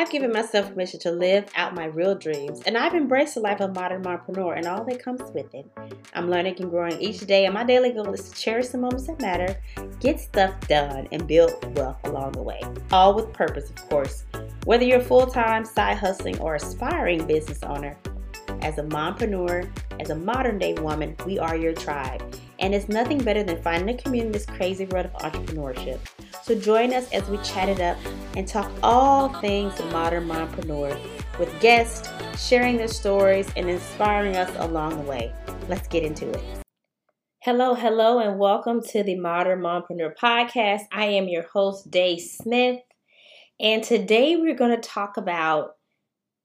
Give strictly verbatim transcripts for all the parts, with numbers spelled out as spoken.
I've given myself permission to live out my real dreams, and I've embraced the life of modern mompreneur and all that comes with it. I'm learning and growing each day, and my daily goal is to cherish the moments that matter, get stuff done, and build wealth along the way. All with purpose, of course. Whether you're full-time, side hustling, or aspiring business owner, as a mompreneur, as a modern-day woman, we are your tribe. And it's nothing better than finding a community in this crazy world of entrepreneurship. So join us as we chat it up and talk all things modern mompreneur with guests sharing their stories and inspiring us along the way. Let's get into it. Hello, hello, and welcome to the Modern Mompreneur Podcast. I am your host, Day Smith, and today we're going to talk about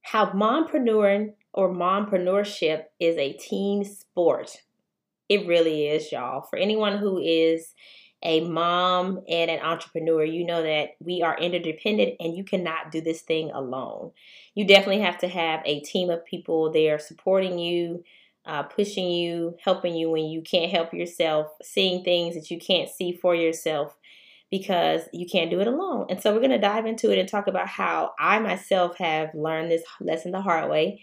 how mompreneuring or mompreneurship is a team sport. It really is, y'all. For anyone who is a mom and an entrepreneur, you know that we are interdependent and you cannot do this thing alone. You definitely have to have a team of people there supporting you, uh, pushing you, helping you when you can't help yourself, seeing things that you can't see for yourself because you can't do it alone. And so we're going to dive into it and talk about how I myself have learned this lesson the hard way,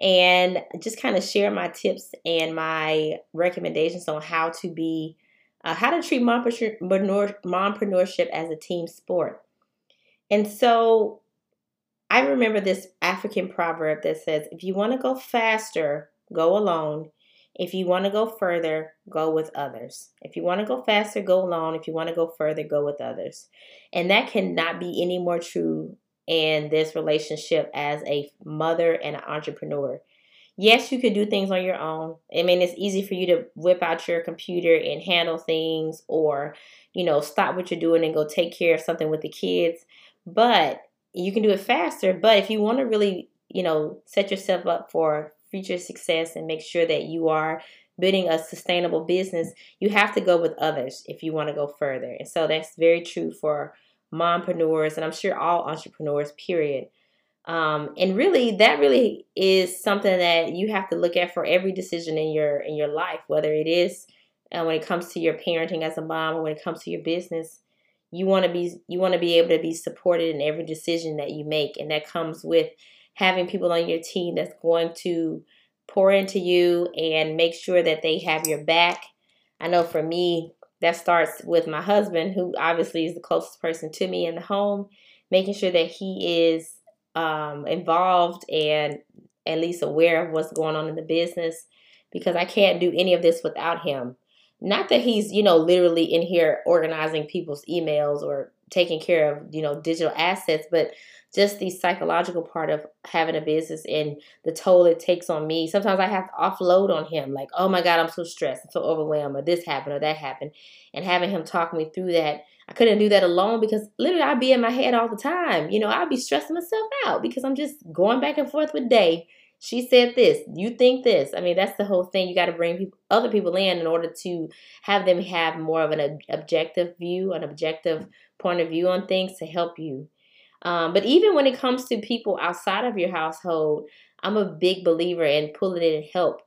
and just kind of share my tips and my recommendations on how to be, uh, how to treat mompreneurship as a team sport. And so I remember this African proverb that says, if you want to go faster, go alone. If you want to go further, go with others. If you want to go faster, go alone. If you want to go further, go with others. And that cannot be any more true and this relationship as a mother and an entrepreneur. Yes, you could do things on your own. I mean, it's easy for you to whip out your computer and handle things, or, you know, stop what you're doing and go take care of something with the kids. But you can do it faster. But if you want to really, you know, set yourself up for future success and make sure that you are building a sustainable business, you have to go with others if you want to go further. And so that's very true for mompreneurs, and I'm sure all entrepreneurs, period. Um, and really, that really is something that you have to look at for every decision in your in your life, whether it is uh, when it comes to your parenting as a mom or when it comes to your business. You want to be you want to be able to be supported in every decision that you make, and that comes with having people on your team that's going to pour into you and make sure that they have your back. I know for me, that starts with my husband, who obviously is the closest person to me in the home, making sure that he is um, involved and at least aware of what's going on in the business, because I can't do any of this without him. Not that he's, you know, literally in here organizing people's emails or taking care of, you know, digital assets, but just the psychological part of having a business and the toll it takes on me. Sometimes I have to offload on him, like, oh my God, I'm so stressed, I'm so overwhelmed, or this happened or that happened. And having him talk me through that, I couldn't do that alone, because literally I'd be in my head all the time. You know, I'd be stressing myself out because I'm just going back and forth with Day. She said this, you think this. I mean, that's the whole thing. You got to bring people, other people in in order to have them have more of an ob- objective view, an objective point of view on things to help you. Um, but even when it comes to people outside of your household, I'm a big believer in pulling in help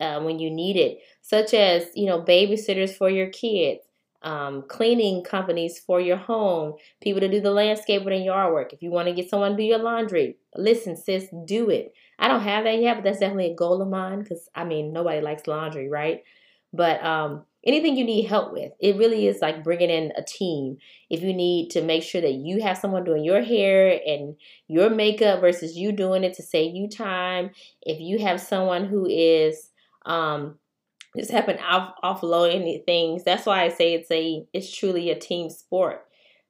uh, when you need it, such as, you know, babysitters for your kids, um, cleaning companies for your home, people to do the landscaping and yard work. If you want to get someone to do your laundry, listen, sis, do it. I don't have that yet, but that's definitely a goal of mine, because, I mean, nobody likes laundry, right? But um, anything you need help with, it really is like bringing in a team. If you need to make sure that you have someone doing your hair and your makeup versus you doing it to save you time. If you have someone who is um, just happen off offloading things, that's why I say it's a it's truly a team sport.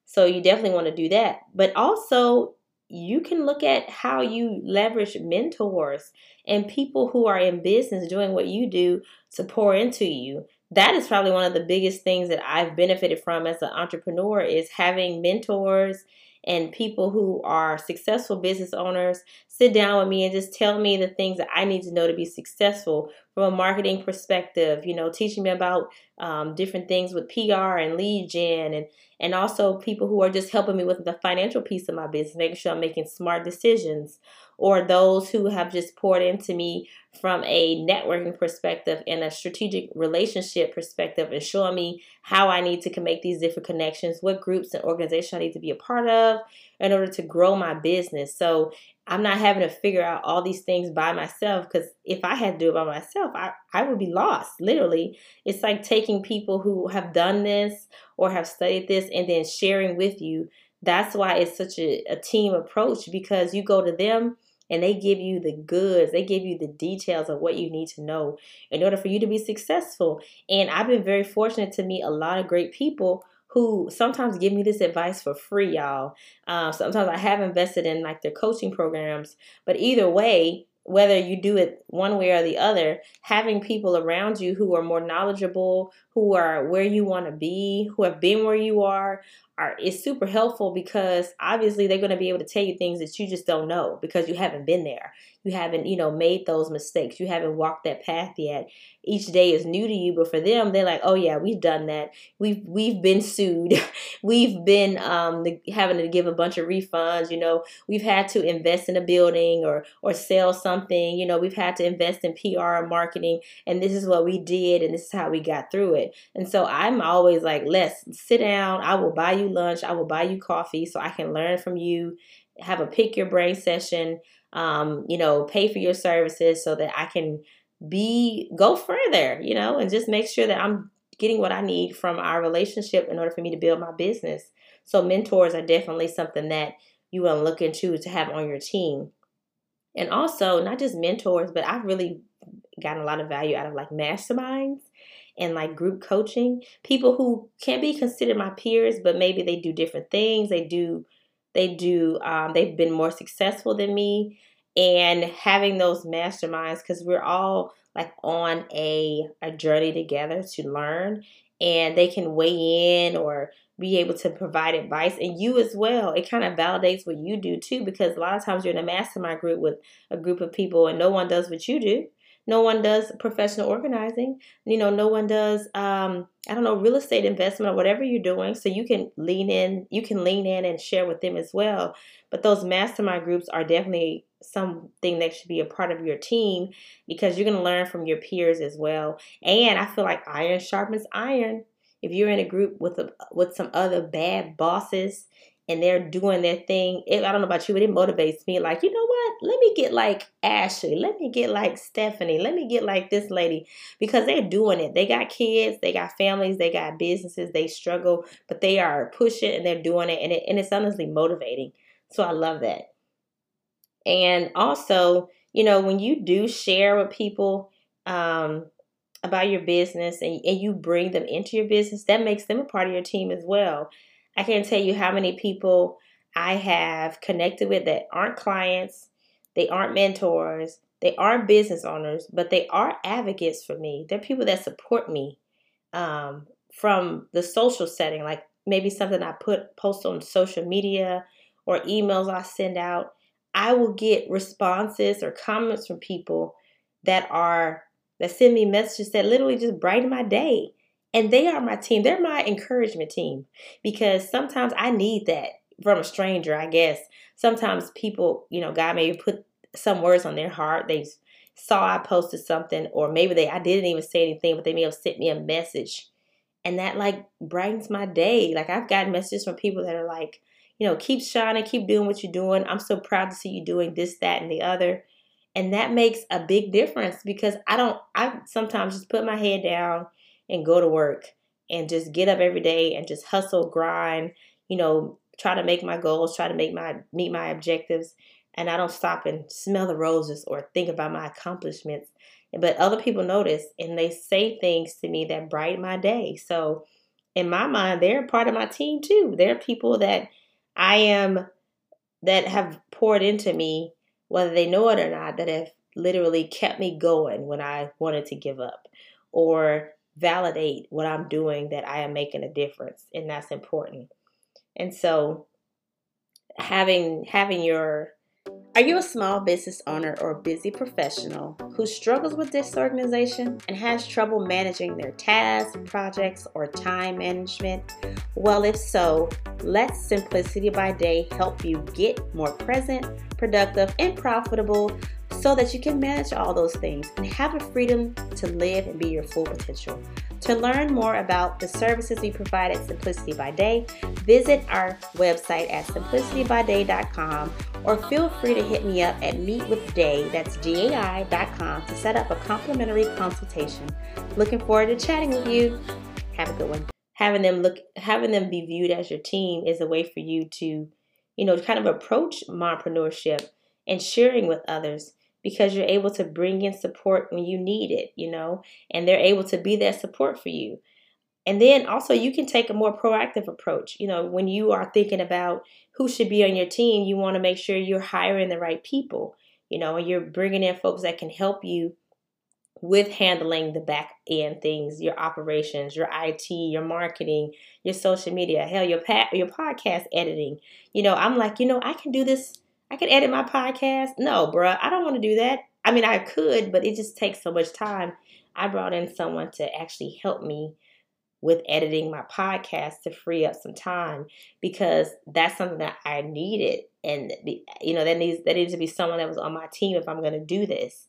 So you definitely want to do that, but also you can look at how you leverage mentors and people who are in business doing what you do to pour into you. That is probably one of the biggest things that I've benefited from as an entrepreneur, is having mentors and people who are successful business owners sit down with me and just tell me the things that I need to know to be successful from a marketing perspective, you know, teaching me about um, different things with P R and lead gen, and, and also people who are just helping me with the financial piece of my business, making sure I'm making smart decisions, or those who have just poured into me from a networking perspective and a strategic relationship perspective, and showing me how I need to make these different connections, what groups and organizations I need to be a part of, in order to grow my business. So I'm not having to figure out all these things by myself, because if I had to do it by myself, I, I would be lost, literally. It's like taking people who have done this or have studied this and then sharing with you. That's why it's such a, a team approach, because you go to them and they give you the goods. They give you the details of what you need to know in order for you to be successful. And I've been very fortunate to meet a lot of great people who sometimes give me this advice for free, y'all. Uh, sometimes I have invested in like their coaching programs, but either way, whether you do it one way or the other, having people around you who are more knowledgeable, who are where you want to be, who have been where you are, are is super helpful, because obviously they're going to be able to tell you things that you just don't know because you haven't been there. You haven't, you know, made those mistakes. You haven't walked that path yet. Each day is new to you, but for them, they're like, oh yeah, we've done that. We've, we've been sued. We've been um, having to give a bunch of refunds. You know, we've had to invest in a building or, or sell something. You know, we've had to invest in P R and marketing, and this is what we did, and this is how we got through it. And so I'm always like, let's sit down. I will buy you lunch. I will buy you coffee so I can learn from you, have a pick your brain session, um, you know, pay for your services so that I can be, go further, you know, and just make sure that I'm getting what I need from our relationship in order for me to build my business. So mentors are definitely something that you want to look into to have on your team. And also not just mentors, but I've really gotten a lot of value out of like masterminds and like group coaching, people who can be considered my peers, but maybe they do different things. They do, they do, um, they've been more successful than me, and having those masterminds, because we're all like on a, a journey together to learn, and they can weigh in or be able to provide advice, and you as well. It kind of validates what you do too, because a lot of times you're in a mastermind group with a group of people and no one does what you do. No one does professional organizing. You know, no one does, um, I don't know, real estate investment or whatever you're doing. So you can lean in, you can lean in and share with them as well. But those mastermind groups are definitely something that should be a part of your team, because you're going to learn from your peers as well. And I feel like iron sharpens iron. If you're in a group with a, with some other bad bosses and they're doing their thing, it, I don't know about you, but it motivates me. Like, you know what? Let me get like Ashley. Let me get like Stephanie. Let me get like this lady, because they're doing it. They got kids. They got families. They got businesses. They struggle, but they are pushing and they're doing it. And, it, and it's honestly motivating. So I love that. And also, you know, when you do share with people um, about your business and, and you bring them into your business, that makes them a part of your team as well. I can't tell you how many people I have connected with that aren't clients, they aren't mentors, they aren't business owners, but they are advocates for me. They're people that support me um, from the social setting, like maybe something I put post on social media or emails I send out. I will get responses or comments from people that are that send me messages that literally just brighten my day. And they are my team. They're my encouragement team, because sometimes I need that from a stranger, I guess. Sometimes people, you know, God maybe put some words on their heart. They saw I posted something, or maybe they I didn't even say anything, but they may have sent me a message. And that like brightens my day. Like I've gotten messages from people that are like, you know, keep shining, keep doing what you're doing. I'm so proud to see you doing this, that, and the other. And that makes a big difference, because I don't, I sometimes just put my head down and go to work and just get up every day and just hustle, grind, you know, try to make my goals, try to make my meet my objectives. And I don't stop and smell the roses or think about my accomplishments. But other people notice and they say things to me that brighten my day. So in my mind, they're part of my team too. They're people that I am, that have poured into me, whether they know it or not, that have literally kept me going when I wanted to give up, or validate what I'm doing, that I am making a difference, and that's important. And so having having your are you a small business owner or busy professional who struggles with disorganization and has trouble managing their tasks, projects, or time management? Well, if so, let Simplicity by Day help you get more present, productive, and profitable, so that you can manage all those things and have the freedom to live and be your full potential. To learn more about the services we provide at Simplicity by Day, visit our website at simplicity by day dot com or feel free to hit me up at meet with day, that's G A I dot com, to set up a complimentary consultation. Looking forward to chatting with you. Have a good one. Having them look, having them be viewed as your team is a way for you to, you know, kind of approach mompreneurship and sharing with others, because you're able to bring in support when you need it, you know, and they're able to be that support for you. And then also you can take a more proactive approach. You know, when you are thinking about who should be on your team, you want to make sure you're hiring the right people, you know, and you're bringing in folks that can help you with handling the back end things, your operations, your I T, your marketing, your social media, hell, your pa- your podcast editing. You know, I'm like, you know, I can do this. I can edit my podcast. No, bruh, I don't want to do that. I mean, I could, but it just takes so much time. I brought in someone to actually help me with editing my podcast to free up some time, because that's something that I needed. And, you know, that needs, that needs to be someone that was on my team if I'm going to do this.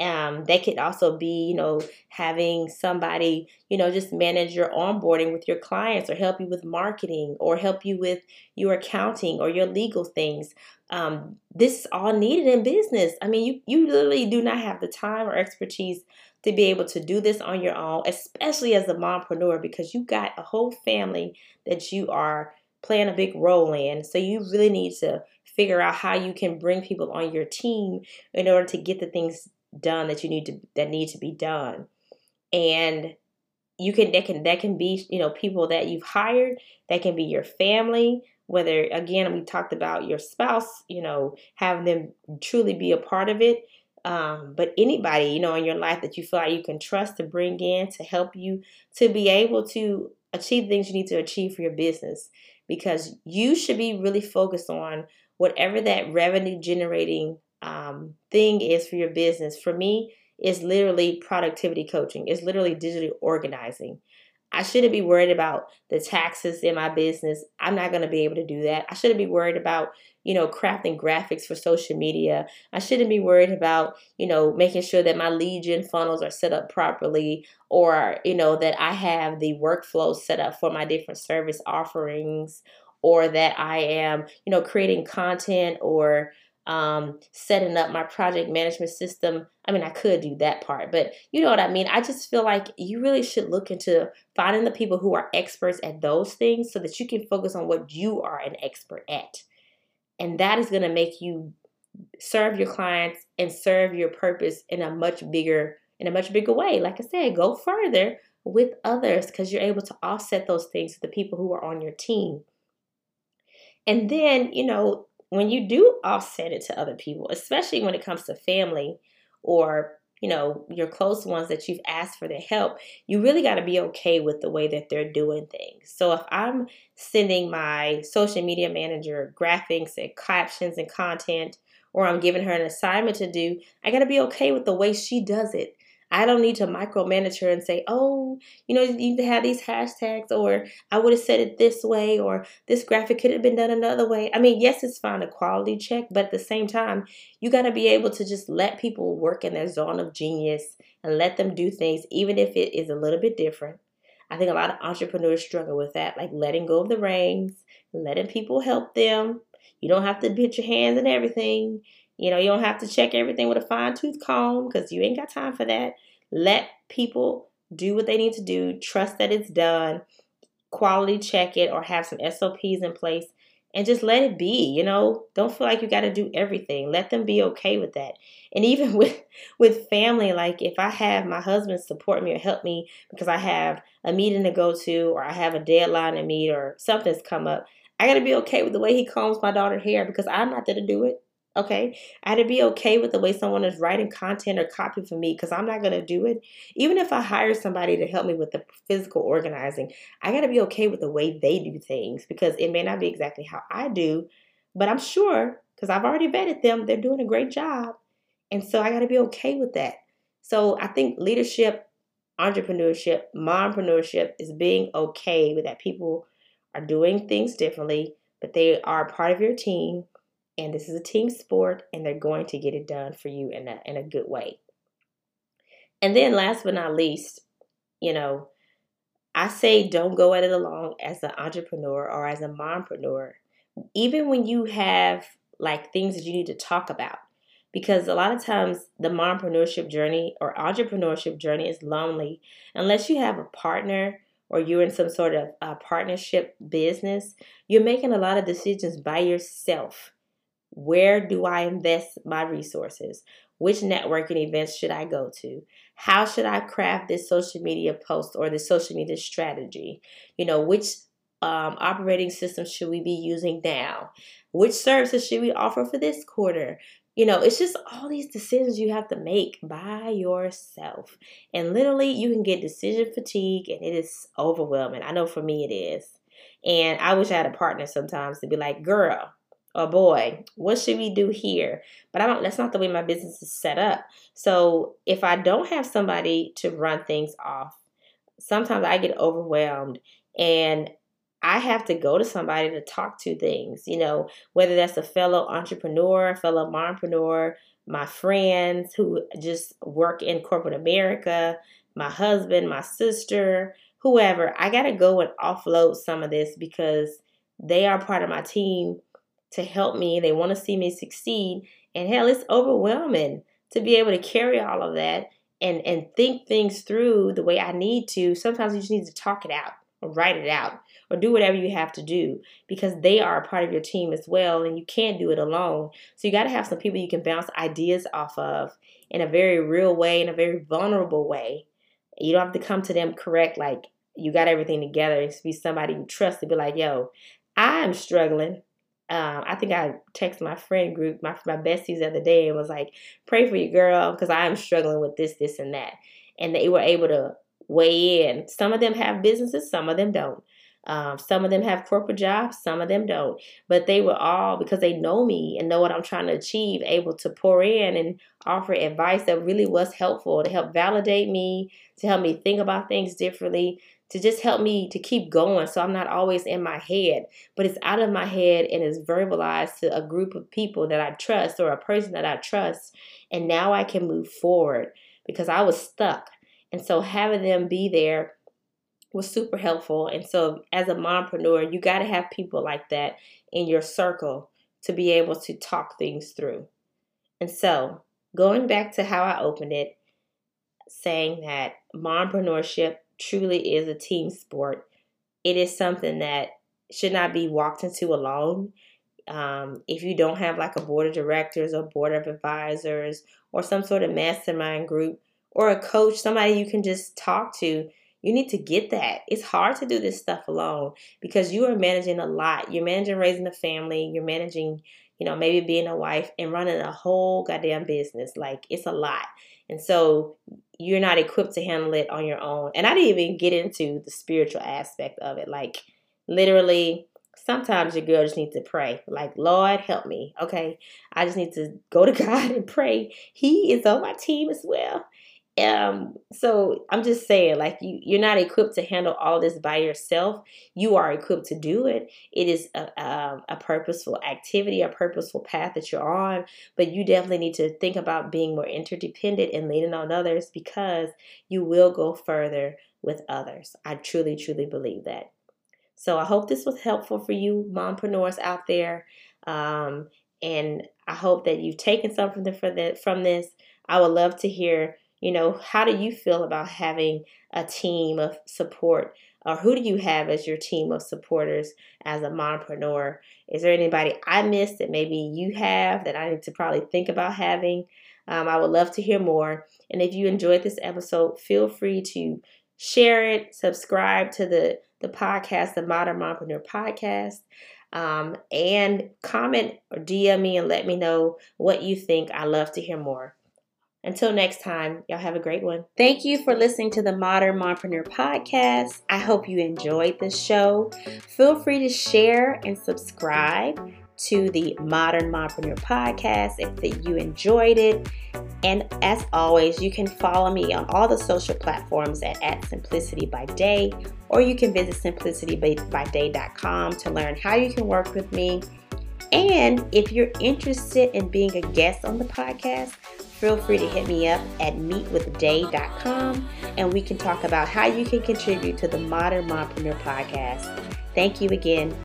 Um, that could also be, you know, having somebody, you know, just manage your onboarding with your clients, or help you with marketing, or help you with your accounting or your legal things. Um, this is all needed in business. I mean, you, you literally do not have the time or expertise to be able to do this on your own, especially as a mompreneur, because you got a whole family that you are playing a big role in. So you really need to figure out how you can bring people on your team in order to get the things done that you need to, that need to be done. And you can, that can, that can be, you know, people that you've hired, that can be your family, whether, again, we talked about your spouse, you know, having them truly be a part of it. Um, but anybody, you know, in your life that you feel like you can trust to bring in, to help you, to be able to achieve things you need to achieve for your business, because you should be really focused on whatever that revenue generating Um, thing is for your business. For me, it's literally productivity coaching. It's literally digital organizing. I shouldn't be worried about the taxes in my business. I'm not going to be able to do that. I shouldn't be worried about, you know, crafting graphics for social media. I shouldn't be worried about, you know, making sure that my lead gen funnels are set up properly, or, you know, that I have the workflow set up for my different service offerings, or that I am, you know, creating content, or Um, setting up my project management system. I mean, I could do that part, but you know what I mean? I just feel like you really should look into finding the people who are experts at those things, so that you can focus on what you are an expert at. And that is going to make you serve your clients and serve your purpose in a much bigger, in a much bigger way. Like I said, go further with others, because you're able to offset those things to the people who are on your team. And then, you know, when you do offset it to other people, especially when it comes to family, or, you know, your close ones that you've asked for their help, you really got to be okay with the way that they're doing things. So if I'm sending my social media manager graphics and captions and content, or I'm giving her an assignment to do, I got to be okay with the way she does it. I don't need to micromanage her and say, oh, you know, you need to have these hashtags, or I would have said it this way, or this graphic could have been done another way. I mean, yes, it's fine to quality check, but at the same time, you got to be able to just let people work in their zone of genius and let them do things, even if it is a little bit different. I think a lot of entrepreneurs struggle with that, like letting go of the reins, letting people help them. You don't have to put your hands in everything. You know, you don't have to check everything with a fine tooth comb, because you ain't got time for that. Let people do what they need to do. Trust that it's done. Quality check it, or have some S O Ps in place, and just let it be. You know, don't feel like you got to do everything. Let them be okay with that. And even with, with family, like if I have my husband support me or help me because I have a meeting to go to, or I have a deadline to meet, or something's come up, I got to be okay with the way he combs my daughter's hair, because I'm not there to do it. Okay, I had to be okay with the way someone is writing content or copy for me, because I'm not going to do it. Even if I hire somebody to help me with the physical organizing, I got to be okay with the way they do things, because it may not be exactly how I do, but I'm sure, because I've already vetted them, they're doing a great job. And so I got to be okay with that. So I think leadership, entrepreneurship, mompreneurship is being okay with that. People are doing things differently, but they are part of your team. And this is a team sport, and they're going to get it done for you in a, in a good way. And then last but not least, you know, I say don't go at it alone as an entrepreneur or as a mompreneur, even when you have like things that you need to talk about. Because a lot of times the mompreneurship journey or entrepreneurship journey is lonely unless you have a partner or you're in some sort of uh, partnership business. You're making a lot of decisions by yourself. Where do I invest my resources? Which networking events should I go to? How should I craft this social media post or this social media strategy? You know, which um, operating system should we be using now? Which services should we offer for this quarter? You know, it's just all these decisions you have to make by yourself. And literally, you can get decision fatigue, and it is overwhelming. I know for me it is. And I wish I had a partner sometimes to be like, girl, oh boy, what should we do here? But I don't, that's not the way my business is set up. So if I don't have somebody to run things off, sometimes I get overwhelmed and I have to go to somebody to talk to things, you know, whether that's a fellow entrepreneur, fellow mompreneur, my friends who just work in corporate America, my husband, my sister, whoever. I got to go and offload some of this because they are part of my team to help me. They want to see me succeed. And hell, it's overwhelming to be able to carry all of that and, and think things through the way I need to. Sometimes you just need to talk it out or write it out or do whatever you have to do because they are a part of your team as well and you can't do it alone. So you got to have some people you can bounce ideas off of in a very real way, in a very vulnerable way. You don't have to come to them correct like you got everything together. It should be somebody you trust to be like, yo, I'm struggling. Um, I think I texted my friend group, my, my besties the other day and was like, pray for your girl because I'm struggling with this, this, and that. And they were able to weigh in. Some of them have businesses, some of them don't. Um, some of them have corporate jobs, some of them don't. But they were all, because they know me and know what I'm trying to achieve, able to pour in and offer advice that really was helpful to help validate me, to help me think about things differently, to just help me to keep going so I'm not always in my head, but it's out of my head and it's verbalized to a group of people that I trust or a person that I trust. And now I can move forward because I was stuck. And so having them be there was super helpful. And so as a mompreneur, you got to have people like that in your circle to be able to talk things through. And so going back to how I opened it, saying that mompreneurship truly is a team sport. It is something that should not be walked into alone. Um, if you don't have like a board of directors or board of advisors or some sort of mastermind group or a coach, somebody you can just talk to, you need to get that. It's hard to do this stuff alone because you are managing a lot. You're managing raising a family. You're managing, you know, maybe being a wife and running a whole goddamn business. Like, it's a lot. And so you're not equipped to handle it on your own. And I didn't even get into the spiritual aspect of it. Like, literally, sometimes your girl just needs to pray. Like, Lord, help me. Okay, I just need to go to God and pray. He is on my team as well. Um, so I'm just saying, like, you, you're not equipped to handle all this by yourself. You are equipped to do it. It is a, a, a purposeful activity, a purposeful path that you're on, but you definitely need to think about being more interdependent and leaning on others because you will go further with others. I truly, truly believe that. So I hope this was helpful for you mompreneurs out there. Um, and I hope that you've taken something from this, from this. I would love to hear, you know, how do you feel about having a team of support, or who do you have as your team of supporters as a mompreneur? Is there anybody I missed that maybe you have that I need to probably think about having? Um, I would love to hear more. And if you enjoyed this episode, feel free to share it, subscribe to the, the podcast, the Modern Mompreneur Podcast. Um, and comment or D M me and let me know what you think. I love to hear more. Until next time, y'all have a great one. Thank you for listening to the Modern Mompreneur Podcast. I hope you enjoyed the show. Feel free to share and subscribe to the Modern Mompreneur Podcast if that you enjoyed it. And as always, you can follow me on all the social platforms at, at Simplicity by Day, or you can visit simplicity by day dot com to learn how you can work with me. And if you're interested in being a guest on the podcast, feel free to hit me up at meet with day dot com and we can talk about how you can contribute to the Modern Mompreneur Podcast. Thank you again